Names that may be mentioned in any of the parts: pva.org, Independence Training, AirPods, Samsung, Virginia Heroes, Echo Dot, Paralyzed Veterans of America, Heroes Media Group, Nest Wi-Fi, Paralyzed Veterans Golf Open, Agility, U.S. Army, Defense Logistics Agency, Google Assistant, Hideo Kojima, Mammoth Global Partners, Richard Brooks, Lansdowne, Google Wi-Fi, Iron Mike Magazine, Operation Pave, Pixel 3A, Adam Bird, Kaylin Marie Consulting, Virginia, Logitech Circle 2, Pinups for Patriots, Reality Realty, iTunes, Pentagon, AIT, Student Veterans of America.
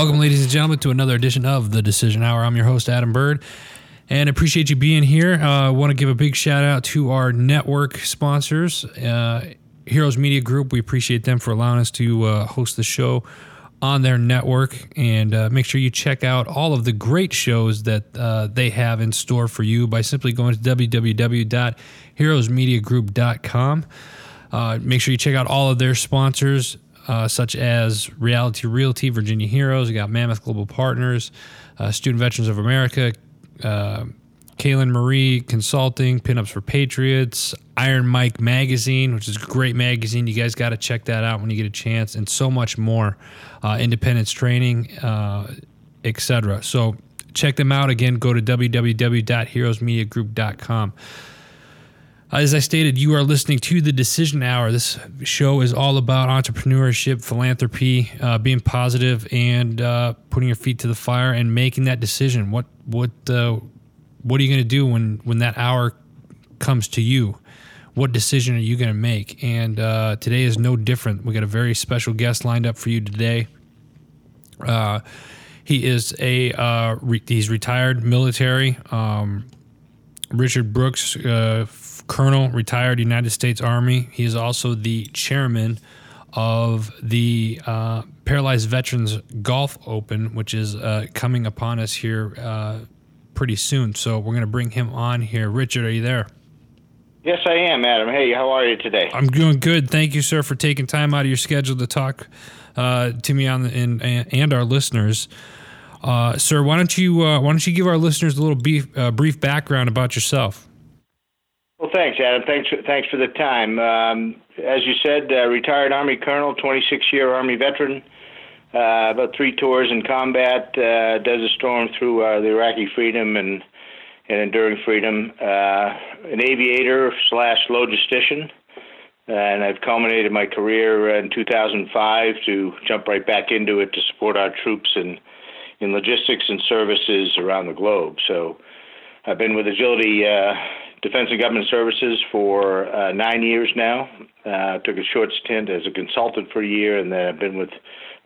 Welcome, ladies and gentlemen, to another edition of The Decision Hour. I'm your host, Adam Bird, and appreciate you being here. I want to give a big shout out to our network sponsors, Heroes Media Group. We appreciate them for allowing us to host the show on their network, and make sure you check out all of the great shows that they have in store for you by simply going to www.heroesmediagroup.com. Make sure you check out all of their sponsors, such as Reality Realty, Virginia Heroes. You got Mammoth Global Partners, Student Veterans of America, Kaylin Marie Consulting, Pinups for Patriots, Iron Mike Magazine, which is a great magazine. You guys got to check that out when you get a chance, and so much more, Independence Training, etc. So check them out. Again, go to www.heroesmediagroup.com. As I stated, you are listening to The Decision Hour. This show is all about entrepreneurship, philanthropy, being positive, and putting your feet to the fire and making that decision. What are you going to do when that hour comes to you? What decision are you going to make? And today is no different. We got a very special guest lined up for you today. He is he's retired military. Richard Brooks, colonel, retired United States Army. He is also the chairman of the Paralyzed Veterans Golf Open, which is coming upon us here pretty soon. So we're going to bring him on here. Richard, are you there? Yes, I am, Adam. Hey, how are you today? I'm doing good. Thank you, sir, for taking time out of your schedule to talk to me and our listeners. Sir, why don't you give our listeners a little brief background about yourself? Well, thanks, Adam. Thanks for the time. As you said, retired Army colonel, 26-year Army veteran, about 3 tours in combat, Desert Storm through the Iraqi Freedom and Enduring Freedom, an aviator/logistician, and I've culminated my career in 2005 to jump right back into it to support our troops in logistics and services around the globe. So I've been with Agility Defense and Government Services for 9 years now. Took a short stint as a consultant for a year, and then I've been with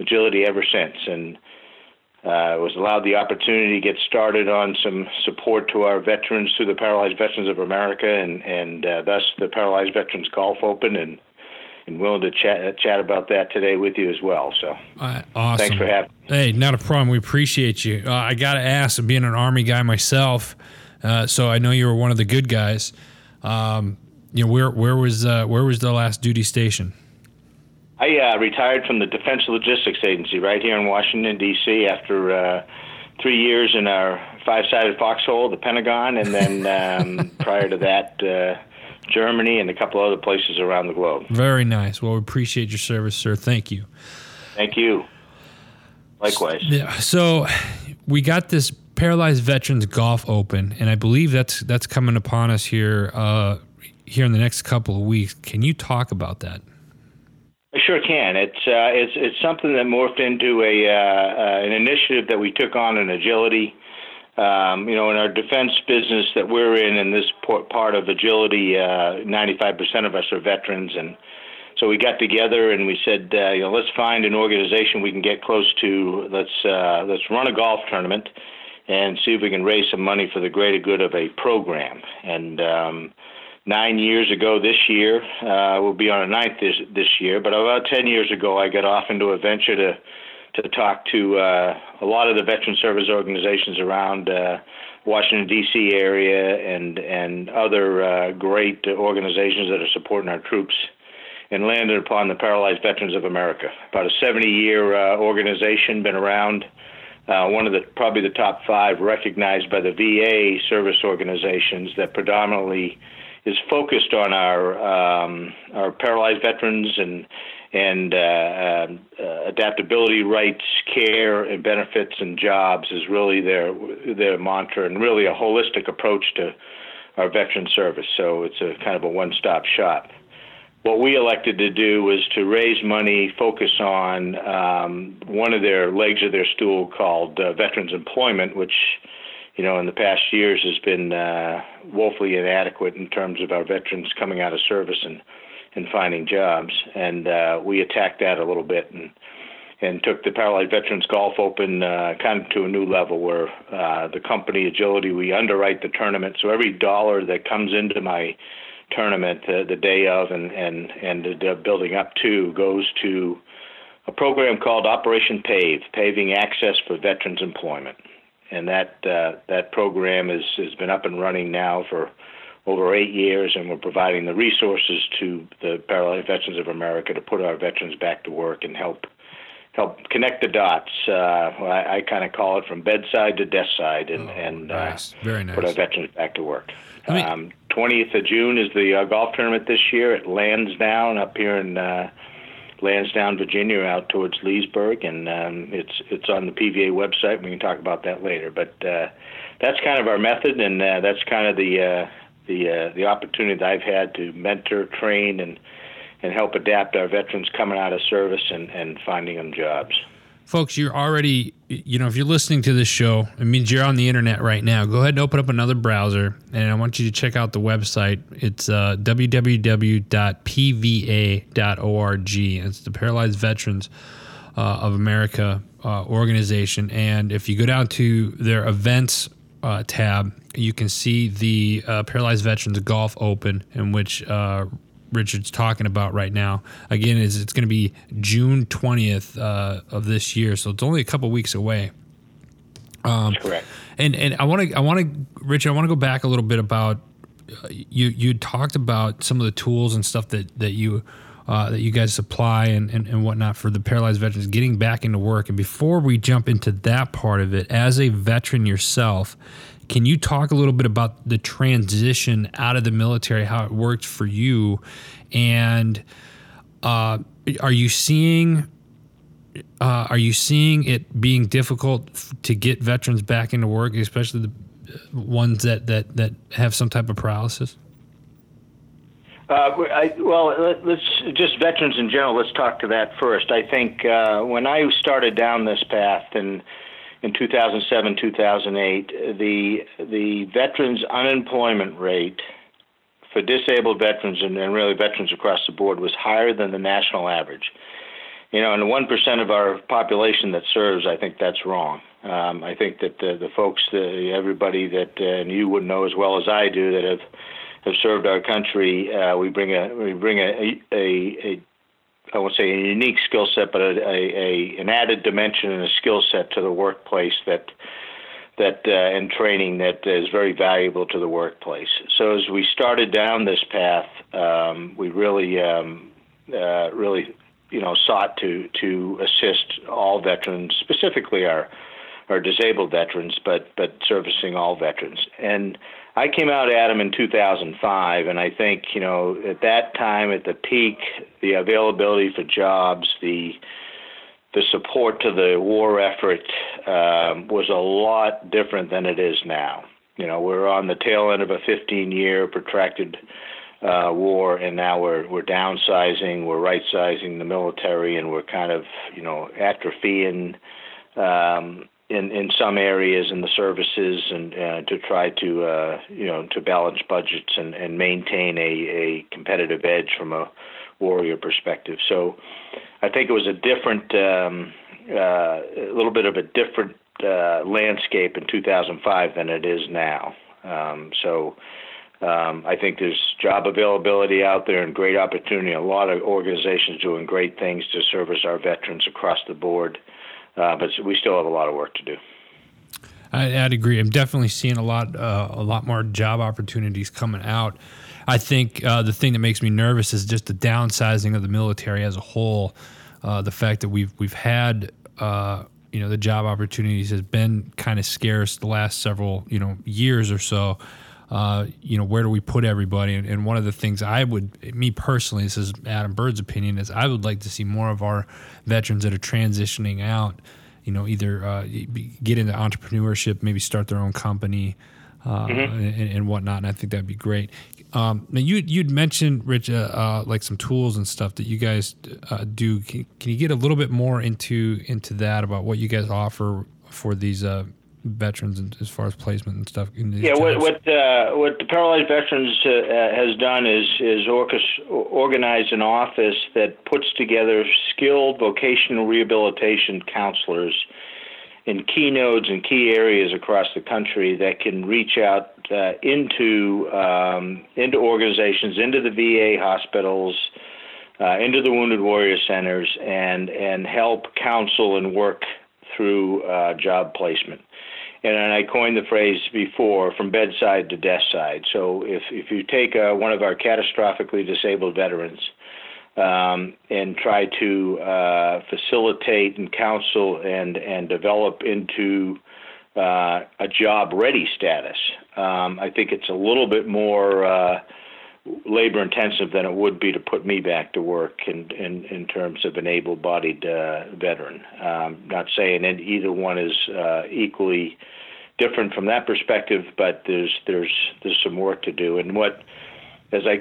Agility ever since. And was allowed the opportunity to get started on some support to our veterans through the Paralyzed Veterans of America, and thus the Paralyzed Veterans Golf Open, and willing to chat about that today with you as well. So awesome. Thanks for having me. Hey, not a problem. We appreciate you. I got to ask, being an Army guy myself, so I know you were one of the good guys. Where was the last duty station? I retired from the Defense Logistics Agency right here in Washington, D.C. after 3 years in our five-sided foxhole, the Pentagon, and then prior to that, Germany and a couple other places around the globe. Very nice. Well, we appreciate your service, sir. Thank you. Thank you. Likewise. So we got this Paralyzed Veterans Golf Open, and I believe that's coming upon us here in the next couple of weeks. Can you talk about that? I sure can. It's something that morphed into an initiative that we took on in Agility. In our defense business that we're in this part of Agility, 95% of us are veterans, and so we got together and we said, let's find an organization we can get close to. Let's run a golf tournament and see if we can raise some money for the greater good of a program. And 9 years ago this year, we'll be on our ninth this year, but about 10 years ago, I got off into a venture to talk to a lot of the veteran service organizations around Washington, D.C. area and other great organizations that are supporting our troops, and landed upon the Paralyzed Veterans of America. About a 70-year organization, been around. One of probably the top 5 recognized by the VA service organizations that predominantly is focused on our paralyzed veterans and adaptability rights, care, and benefits and jobs is really their mantra, and really a holistic approach to our veteran service. So it's a kind of a one-stop shop. What we elected to do was to raise money, focus on one of their legs of their stool called veterans employment, which, in the past years has been woefully inadequate in terms of our veterans coming out of service and finding jobs. And we attacked that a little bit and and took the Paralyzed Veterans Golf Open kind of to a new level where the company Agility, we underwrite the tournament. So every dollar that comes into my tournament the day of and building up to goes to a program called Operation Pave, Paving Access for Veterans Employment. And that program has been up and running now for over 8 years, and we're providing the resources to the Paralyzed Veterans of America to put our veterans back to work and help connect the dots. I kind of call it from bedside to desk side, and very nice. Put our veterans back to work. 20th of June is the golf tournament this year at Lansdowne, up here in Lansdowne, Virginia, out towards Leesburg, and it's on the PVA website. We can talk about that later, but that's kind of our method, and that's kind of the opportunity that I've had to mentor, train, and help adapt our veterans coming out of service and finding them jobs. Folks, you're already, if you're listening to this show, it means you're on the internet right now. Go ahead and open up another browser, and I want you to check out the website. It's www.pva.org. It's the Paralyzed Veterans of America organization. And if you go down to their events tab, you can see the Paralyzed Veterans Golf Open, in which Richard's talking about right now. Again, it's going to be June 20th of this year, so it's only a couple weeks away. That's correct. And I want to, Richard, I want to go back a little bit about you talked about some of the tools and stuff that you guys supply and whatnot for the paralyzed veterans getting back into work. And before we jump into that part of it, as a veteran yourself, can you talk a little bit about the transition out of the military, how it worked for you? And are you seeing it being difficult to get veterans back into work, especially the ones that have some type of paralysis? Let's just veterans in general. Let's talk to that first. I think when I started down this path in 2007, 2008, the veterans unemployment rate for disabled veterans and really veterans across the board was higher than the national average. And 1% of our population that serves, I think that's wrong. I think that the folks, everybody that and you would know as well as I do that have served our country, we bring a I won't say a unique skill set, but an added dimension and a skill set to the workplace that and training that is very valuable to the workplace. So as we started down this path, we really sought to assist all veterans, specifically our disabled veterans, but servicing all veterans. And I came out at them in 2005, and I think, at that time, at the peak, the availability for jobs, the support to the war effort was a lot different than it is now. We're on the tail end of a 15-year protracted war, and now we're downsizing, we're right-sizing the military, and we're kind of, atrophying in some areas in the services and to try to balance budgets and maintain a competitive edge from a warrior perspective. So I think it was a different, a little bit of a different landscape in 2005 than it is now. I think there's job availability out there and great opportunity. A lot of organizations doing great things to service our veterans across the board. But we still have a lot of work to do. I'd agree. I'm definitely seeing a lot more job opportunities coming out. I think the thing that makes me nervous is just the downsizing of the military as a whole. The fact that we've had the job opportunities has been kind of scarce the last several years or so. Where do we put everybody? And one of the things me personally, this is Adam Bird's opinion, is I would like to see more of our veterans that are transitioning out, either get into entrepreneurship, maybe start their own company and whatnot. And I think that'd be great. Now you'd mentioned, Rich, like some tools and stuff that you guys do. Can you get a little bit more into that about what you guys offer for these veterans as far as placement and stuff? Yeah, what the Paralyzed Veterans has done is organize an office that puts together skilled vocational rehabilitation counselors in key nodes and key areas across the country that can reach out into organizations, into the VA hospitals, into the Wounded Warrior Centers, and help counsel and work through job placement. And I coined the phrase before, from bedside to desk side. So if you take one of our catastrophically disabled veterans and try to facilitate and counsel and develop into a job-ready status, I think it's a little bit more labor-intensive than it would be to put me back to work in terms of an able-bodied veteran. Not saying that either one is equally different from that perspective, but there's some work to do. And what, as I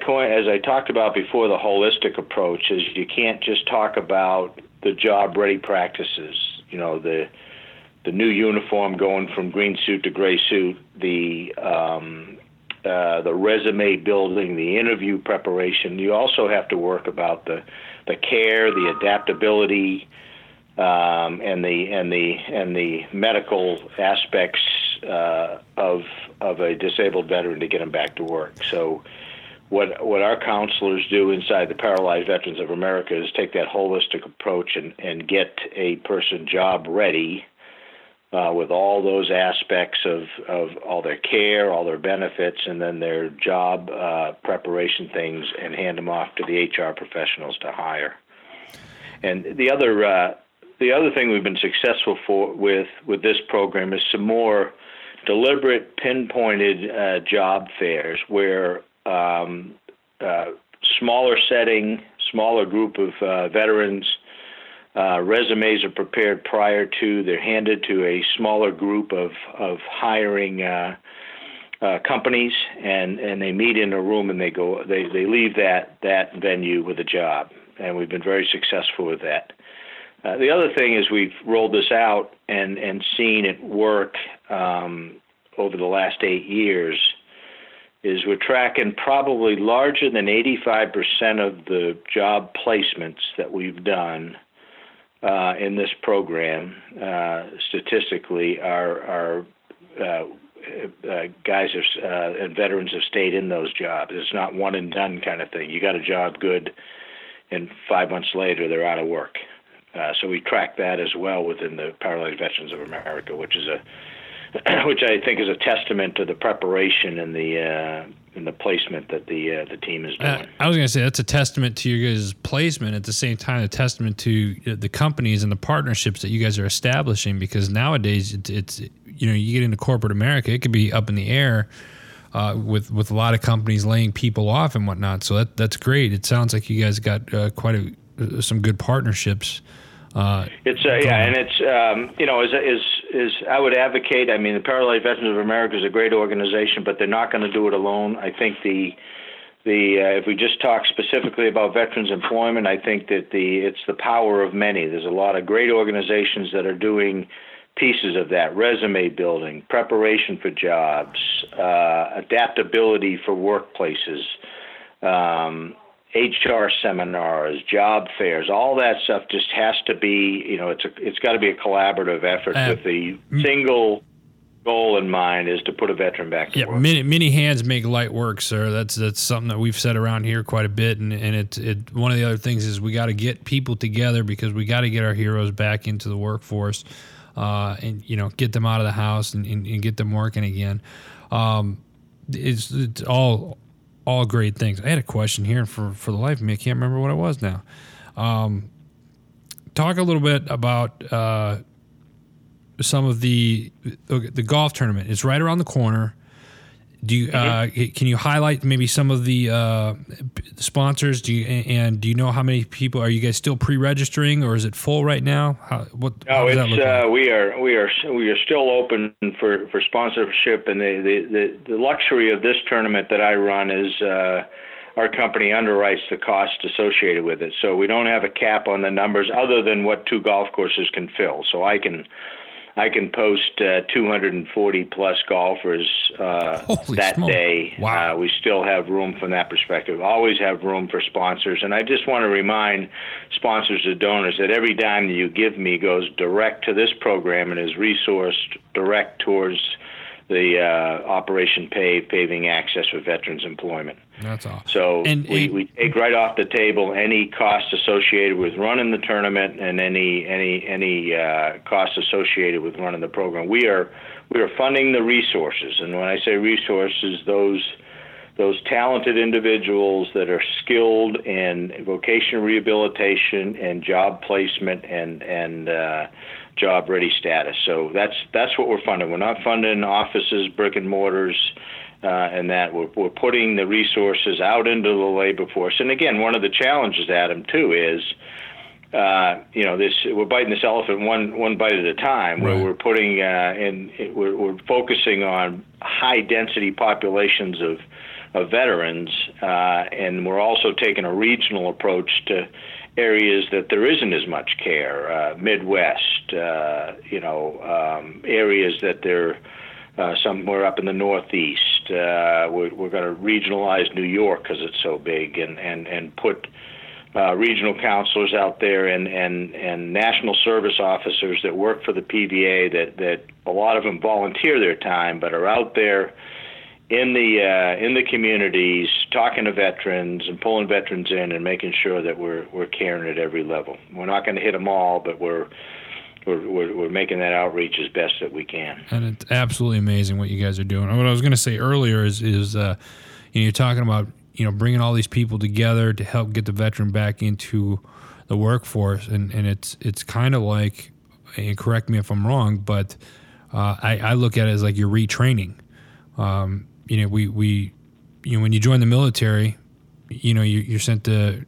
talked about before, the holistic approach is you can't just talk about the job-ready practices. You know, the new uniform going from green suit to gray suit, the resume building, the interview preparation. You also have to work about the care, the adaptability, and the medical aspects of a disabled veteran to get them back to work. So what our counselors do inside the Paralyzed Veterans of America is take that holistic approach and get a person job ready, with all those aspects of all their care, all their benefits, and then their job preparation things, and hand them off to the HR professionals to hire. And the other thing we've been successful with this program is some more deliberate, pinpointed job fairs where smaller setting, smaller group of veterans. Resumes are prepared prior to, they're handed to a smaller group of hiring companies, and they meet in a room and they leave that venue with a job. And we've been very successful with that. The other thing is we've rolled this out and seen it work over the last 8 years is we're tracking probably larger than 85% of the job placements that we've done in this program, statistically, our guys and veterans have stayed in those jobs. It's not one and done kind of thing. You got a job good, and 5 months later they're out of work. So we track that as well within the Paralyzed Veterans of America, which I think is a testament to the preparation and the placement that the team is doing. I was going to say that's a testament to your guys' placement. At the same time, a testament to the companies and the partnerships that you guys are establishing. Because nowadays, it's you get into corporate America, it could be up in the air with a lot of companies laying people off and whatnot. So that's great. It sounds like you guys got some good partnerships. I would advocate. I mean, the Paralyzed Veterans of America is a great organization, but they're not going to do it alone. I think if we just talk specifically about veterans employment, I think that it's the power of many. There's a lot of great organizations that are doing pieces of that: resume building, preparation for jobs, adaptability for workplaces. HR seminars, job fairs, all that stuff just has to be, it's got to be a collaborative effort with the single goal in mind is to put a veteran back to work. Yeah, many hands make light work, sir. That's something that we've said around here quite a bit, and it one of the other things is we got to get people together because we got to get our heroes back into the workforce and get them out of the house and get them working again. It's all great things. I had a question here for the life of me. I can't remember what it was now. Talk a little bit about some of the golf tournament. It's right around the corner. Can you highlight maybe some of the sponsors? Do you know how many people are you guys still pre-registering, or is it full right now? We are still open for sponsorship, and the luxury of this tournament that I run is our company underwrites the cost associated with it, so we don't have a cap on the numbers other than what two golf courses can fill. So I can. I can post 240 plus golfers that smoke. Day. Wow. We still have room from that perspective. Always have room for sponsors. And I just want to remind sponsors and donors that every dime that you give me goes direct to this program and is resourced direct towards the Operation Pave, Paving Access for Veterans Employment. That's awesome. So we take right off the table any cost associated with running the tournament and any cost associated with running the program. We are funding the resources, and when I say resources, those talented individuals that are skilled in vocational rehabilitation and job placement and job ready status. So that's what we're funding. We're not funding offices, brick and mortars, and that. We're putting the resources out into the labor force. And again, one of the challenges, Adam, too, is we're biting this elephant one bite at a time. Right. Where we're putting we're focusing on high density populations of veterans, and we're also taking a regional approach to areas that there isn't as much care, Midwest, areas that there somewhere up in the Northeast. We're going to regionalize New York because it's so big, and put regional counselors out there and national service officers that work for the PVA that a lot of them volunteer their time but are out there in the communities, talking to veterans and pulling veterans in and making sure that we're caring at every level. We're not going to hit them all, but we're making that outreach as best that we can. And it's absolutely amazing what you guys are doing. And what I was going to say earlier is you're talking about bringing all these people together to help get the veteran back into the workforce, and it's kind of like, and correct me if I'm wrong, but I look at it as like you're retraining. When you join the military, you're sent to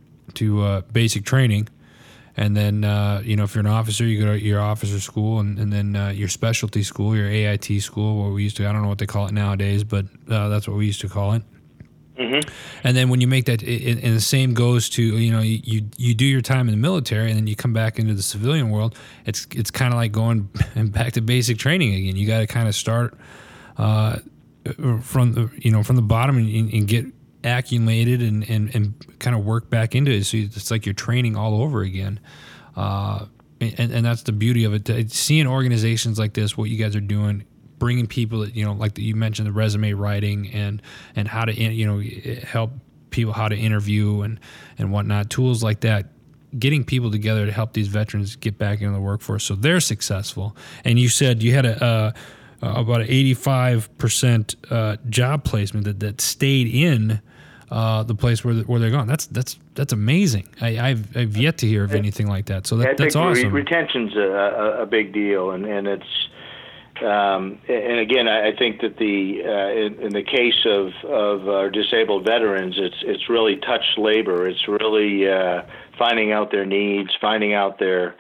basic training, and then if you're an officer, you go to your officer school, and then your specialty school, your AIT school, I don't know what they call it nowadays, but that's what we used to call it. Mm-hmm. And then when you make that, and the same goes to you do your time in the military, and then you come back into the civilian world. It's kind of like going back to basic training again. You got to kind of start. From the bottom and get accumulated and kind of work back into it. So it's like you're training all over again. And that's the beauty of it. Seeing organizations like this, what you guys are doing, bringing people that, like you mentioned, the resume writing and how to, help people how to interview and whatnot, tools like that, getting people together to help these veterans get back into the workforce so they're successful. And you said you had about an 85% job placement that stayed in the place where they're gone. That's amazing. I've yet to hear of anything like that. So that's awesome. Retention's a big deal, and it's and again, I think that in the case of our disabled veterans, it's really touch labor. It's really finding out their needs, finding out their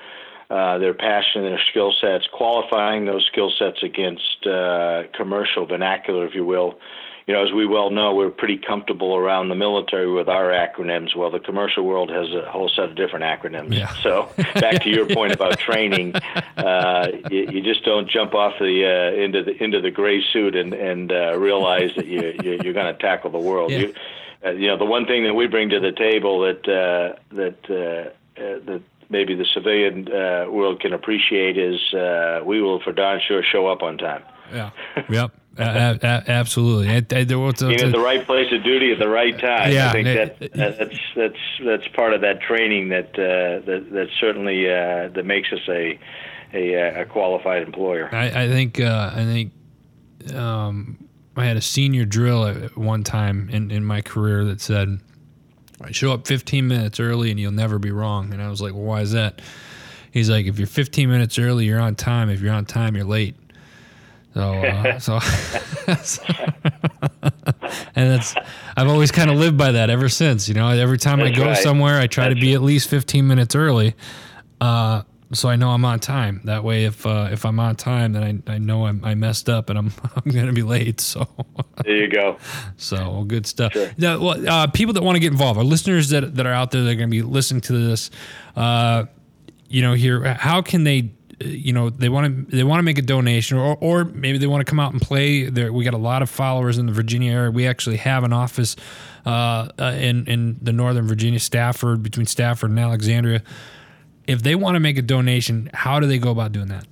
passion, their skill sets, qualifying those skill sets against commercial vernacular, if you will. As we well know, we're pretty comfortable around the military with our acronyms. Well, the commercial world has a whole set of different acronyms. Yeah. So back to your point about training, you just don't jump off into the gray suit and realize that you're going to tackle the world. Yeah. The one thing that we bring to the table that maybe the civilian world can appreciate is we will, for darn sure, show up on time. Yeah. Yep. Absolutely. Being at the right place of duty at the right time. Yeah, I think that's part of that training that certainly that makes us a qualified employer. I think I had a senior drill at one time in my career that said, "Show up 15 minutes early and you'll never be wrong." And I was like, "Well, why is that?" He's like, "If you're 15 minutes early, you're on time. If you're on time, you're late." So and I've always kind of lived by that ever since. Every time I go somewhere, I try to be at least 15 minutes early, so I know I'm on time. That way, if I'm on time, then I know I messed up and I'm going to be late. So there you go. So good stuff. Sure. Now, people that want to get involved, our listeners that are out there, they're going to be listening to this. How can they you know, they want to make a donation, or maybe they want to come out and play. We got a lot of followers in the Virginia area. We actually have an office in the northern Virginia, Stafford, between Stafford and Alexandria. If they want to make a donation, how do they go about doing that?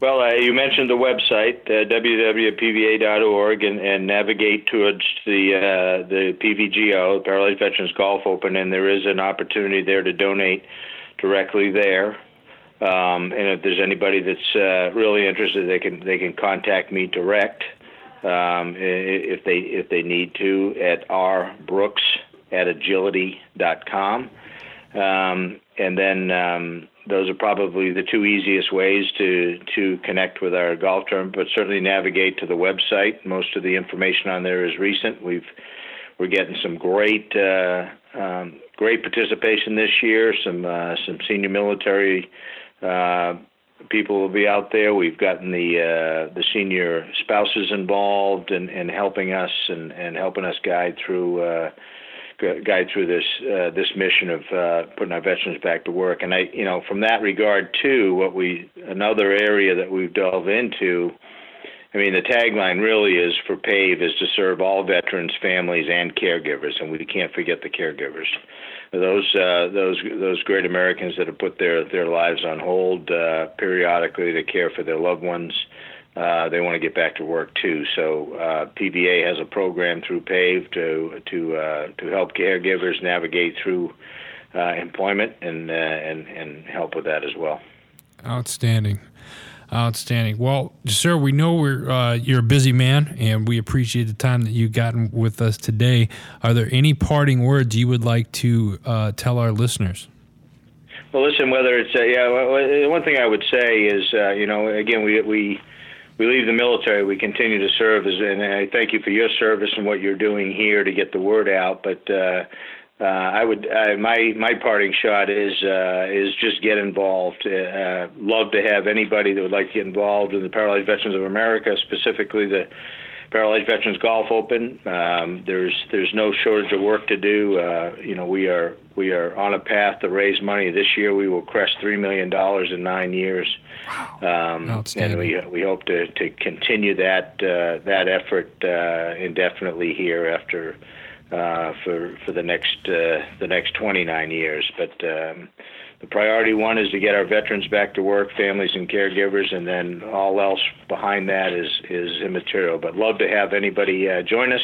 Well, you mentioned the website, www.pva.org, and navigate towards the PVGO, Paralyzed Veterans Golf Open, and there is an opportunity there to donate directly there. And if there's anybody that's really interested, they can contact me direct if they need to at rbrooks@agility.com. And then those are probably the two easiest ways to connect with our golf tournament, but certainly navigate to the website. Most of the information on there is recent. We're getting some great great participation this year. Some senior military people will be out there. We've gotten the senior spouses involved and helping us and helping us guide through this mission of putting our veterans back to work. And from that regard too, another area that we delve into, the tagline really is for PAVE is to serve all veterans, families, and caregivers, and we can't forget the caregivers. Those great Americans that have put their lives on hold periodically to care for their loved ones. They want to get back to work too. So PVA has a program through PAVE to help caregivers navigate through employment and help with that as well. Outstanding. Well, sir, we know you're a busy man, and we appreciate the time that you've gotten with us today. Are there any parting words you would like to tell our listeners? Well, listen, whether it's one thing I would say is again, we leave the military, we continue to serve, and I thank you for your service and what you're doing here to get the word out. But my parting shot is just get involved. Love to have anybody that would like to get involved in the Paralyzed Veterans of America, specifically the Paralyzed Veterans Golf Open. There's no shortage of work to do. We are on a path to raise money. This year we will crest $3 million in 9 years. Wow. And we hope to continue that effort indefinitely hereafter for the next 29 years. But the priority one is to get our veterans back to work, families and caregivers, and then all else behind that is immaterial. But love to have anybody join us.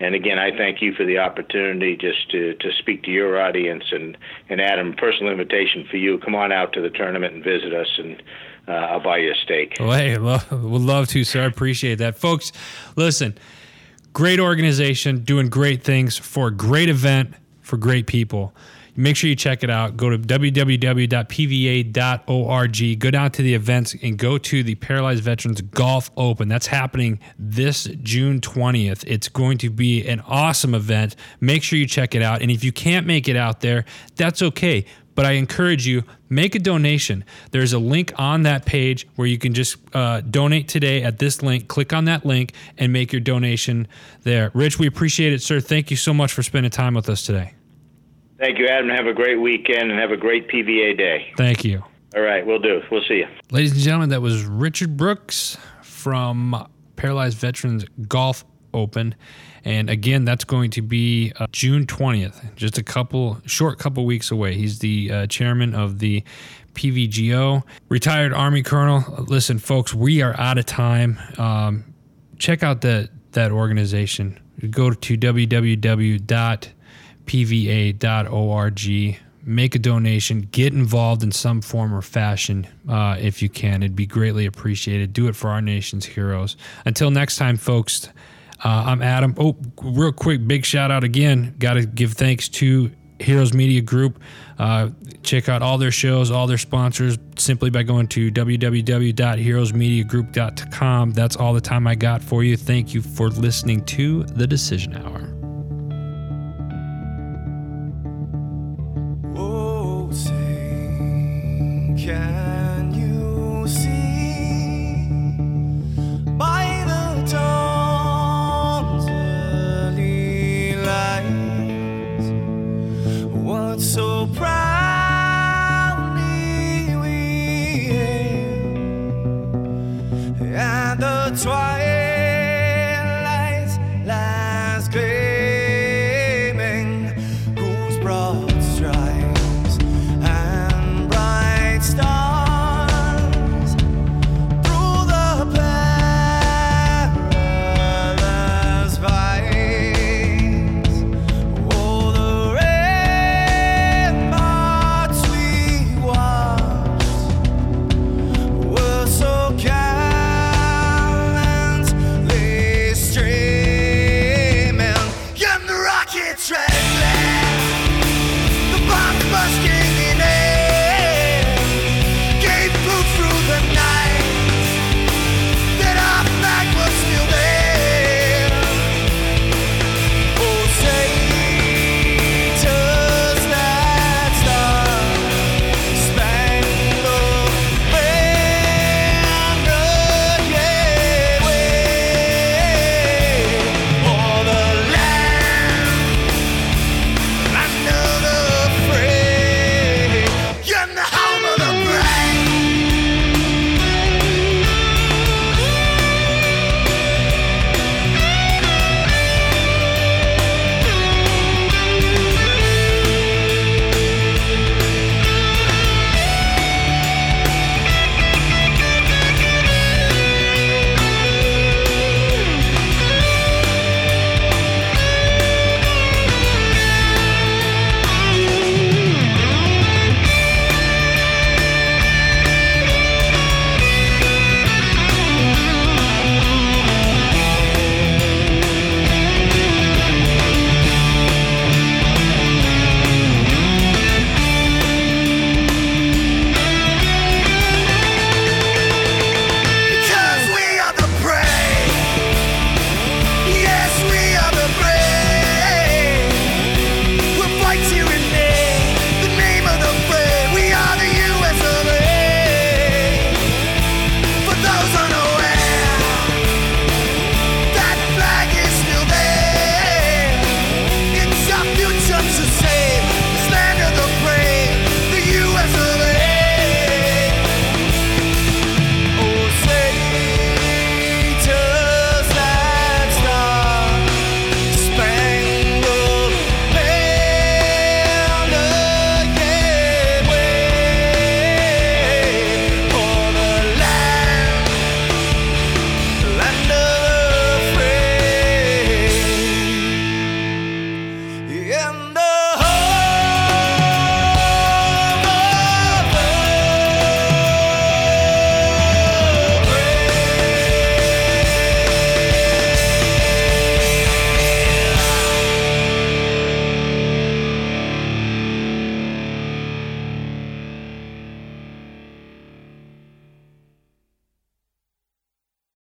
And again, I thank you for the opportunity just to speak to your audience. And Adam, personal invitation for you. Come on out to the tournament and visit us, and I'll buy you a steak. Well, hey, would love to, sir. I appreciate that. Folks, listen, great organization, doing great things for a great event for great people. Make sure you check it out. Go to www.pva.org. Go down to the events and go to the Paralyzed Veterans Golf Open. That's happening this June 20th. It's going to be an awesome event. Make sure you check it out. And if you can't make it out there, that's okay. But I encourage you, make a donation. There's a link on that page where you can just donate today at this link. Click on that link and make your donation there. Rich, we appreciate it, sir. Thank you so much for spending time with us today. Thank you, Adam. Have a great weekend and have a great PVA day. Thank you. All right, we'll do. We'll see you. Ladies and gentlemen, that was Richard Brooks from Paralyzed Veterans Golf Open. And again, that's going to be June 20th, just a short couple weeks away. He's the chairman of the PVGO, retired Army Colonel. Listen, folks, we are out of time. Check out that organization. Go to www.pva.org. Make a donation. Get involved in some form or fashion if you can. It'd be greatly appreciated. Do it for our nation's heroes. Until next time, folks, I'm Adam. Oh, real quick, big shout out again. Got to give thanks to Heroes Media Group. Check out all their shows, all their sponsors, simply by going to www.heroesmediagroup.com. That's all the time I got for you. Thank you for listening to The Decision Hour.